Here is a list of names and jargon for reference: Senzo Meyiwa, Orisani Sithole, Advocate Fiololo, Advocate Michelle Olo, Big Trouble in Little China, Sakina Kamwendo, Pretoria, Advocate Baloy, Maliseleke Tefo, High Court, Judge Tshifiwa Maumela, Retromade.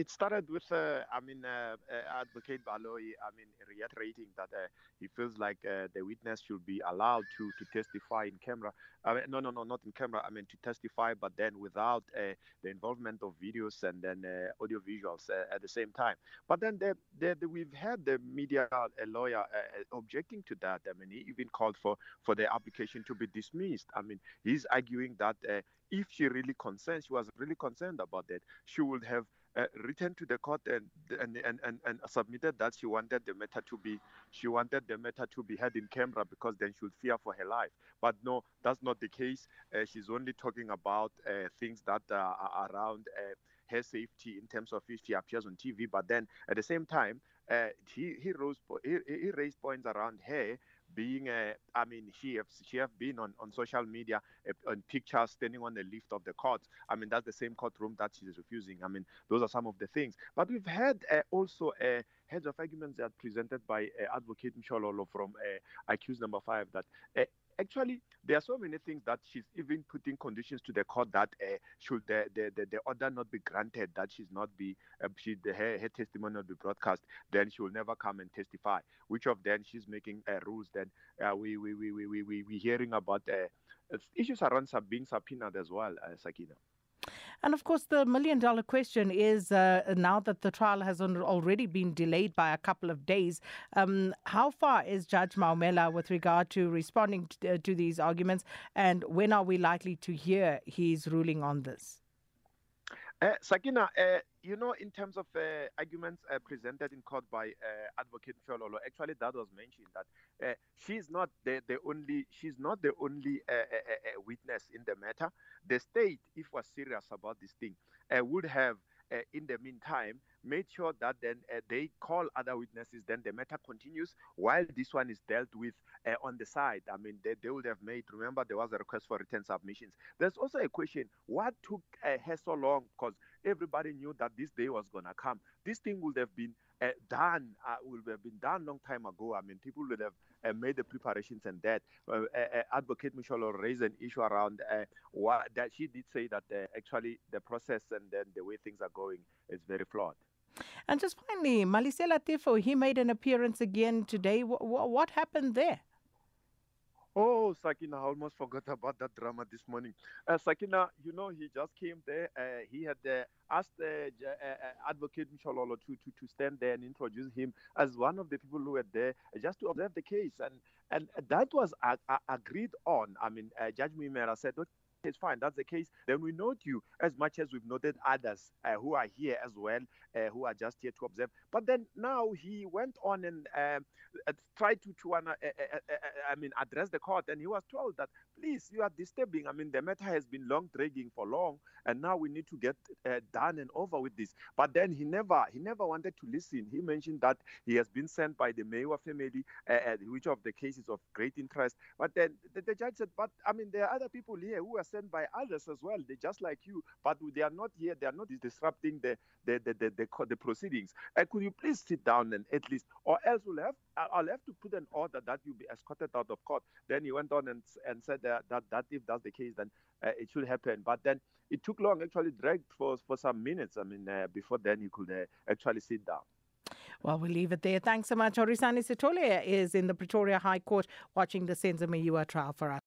It started with, Advocate Baloy, reiterating that he feels like the witness should be allowed to testify in camera. Not in camera. To testify, but then without the involvement of videos and then audio visuals at the same time. But then we've had the media lawyer objecting to that. He even called for the application to be dismissed. He's arguing that if she really concerned, she was really concerned about that, she would have written to the court and submitted that she wanted the matter to be heard in camera, because then she would fear for her life. But no, that's not the case. She's only talking about things that are around her safety in terms of if she appears on TV. But then at the same time, he raised points around her being she have been on social media on pictures standing on the lift of the court. That's the same courtroom that she is refusing. Those are some of the things. But we've had also heads of arguments that presented by Advocate Michelle Olo from accused number 5 that actually, there are so many things that she's even putting conditions to the court that should the order not be granted, that she's not be her testimony not be broadcast, then she will never come and testify. Which of them she's making rules that we hearing about issues around being subpoenaed as well, Sakina. And of course, the million-dollar question is, now that the trial has already been delayed by a couple of days, how far is Judge Maumela with regard to responding to these arguments, and when are we likely to hear his ruling on this? Sakina, in terms of arguments presented in court by Advocate Fiololo, actually that was mentioned that she's not the only witness in the matter. The state, if it was serious about this thing, would have in the meantime made sure that then they call other witnesses, then the matter continues while this one is dealt with on the side. They would have made, remember, there was a request for written submissions. There's also a question, what took her so long? Because everybody knew that this day was going to come. This thing would have been done long time ago. People would have made the preparations and that. Advocate Michelle Olo raised an issue around that she did say that actually the process and then the way things are going is very flawed. And just finally, Maliseleke Tefo, he made an appearance again today. What happened there? Oh, Sakina, I almost forgot about that drama this morning. Sakina, he just came there. He had asked Advocate Michelle Olo to stand there and introduce him as one of the people who were there just to observe the case. And that was agreed on. Judge Maumela said, okay, it's fine, that's the case, then we note you as much as we've noted others who are here as well, who are just here to observe. But then now he went on and tried to address the court, and he was told that, please, you are disturbing. The matter has been dragging for long, and now we need to get done and over with this. But then he never wanted to listen. He mentioned that he has been sent by the Meyiwa family, which of the cases of great interest. But then the judge said, but there are other people here who are sent by others as well. They're just like you, but they are not here. They are not disrupting the proceedings. Could you please sit down and at least, or else I'll have to put an order that you be escorted out of court. Then he went on and said that if that's the case, then it should happen. But then it took long, actually dragged for some minutes. Before then he could actually sit down. Well, we'll leave it there. Thanks so much. Orisani Sithole is in the Pretoria High Court watching the Senzo Meyiwa trial for us.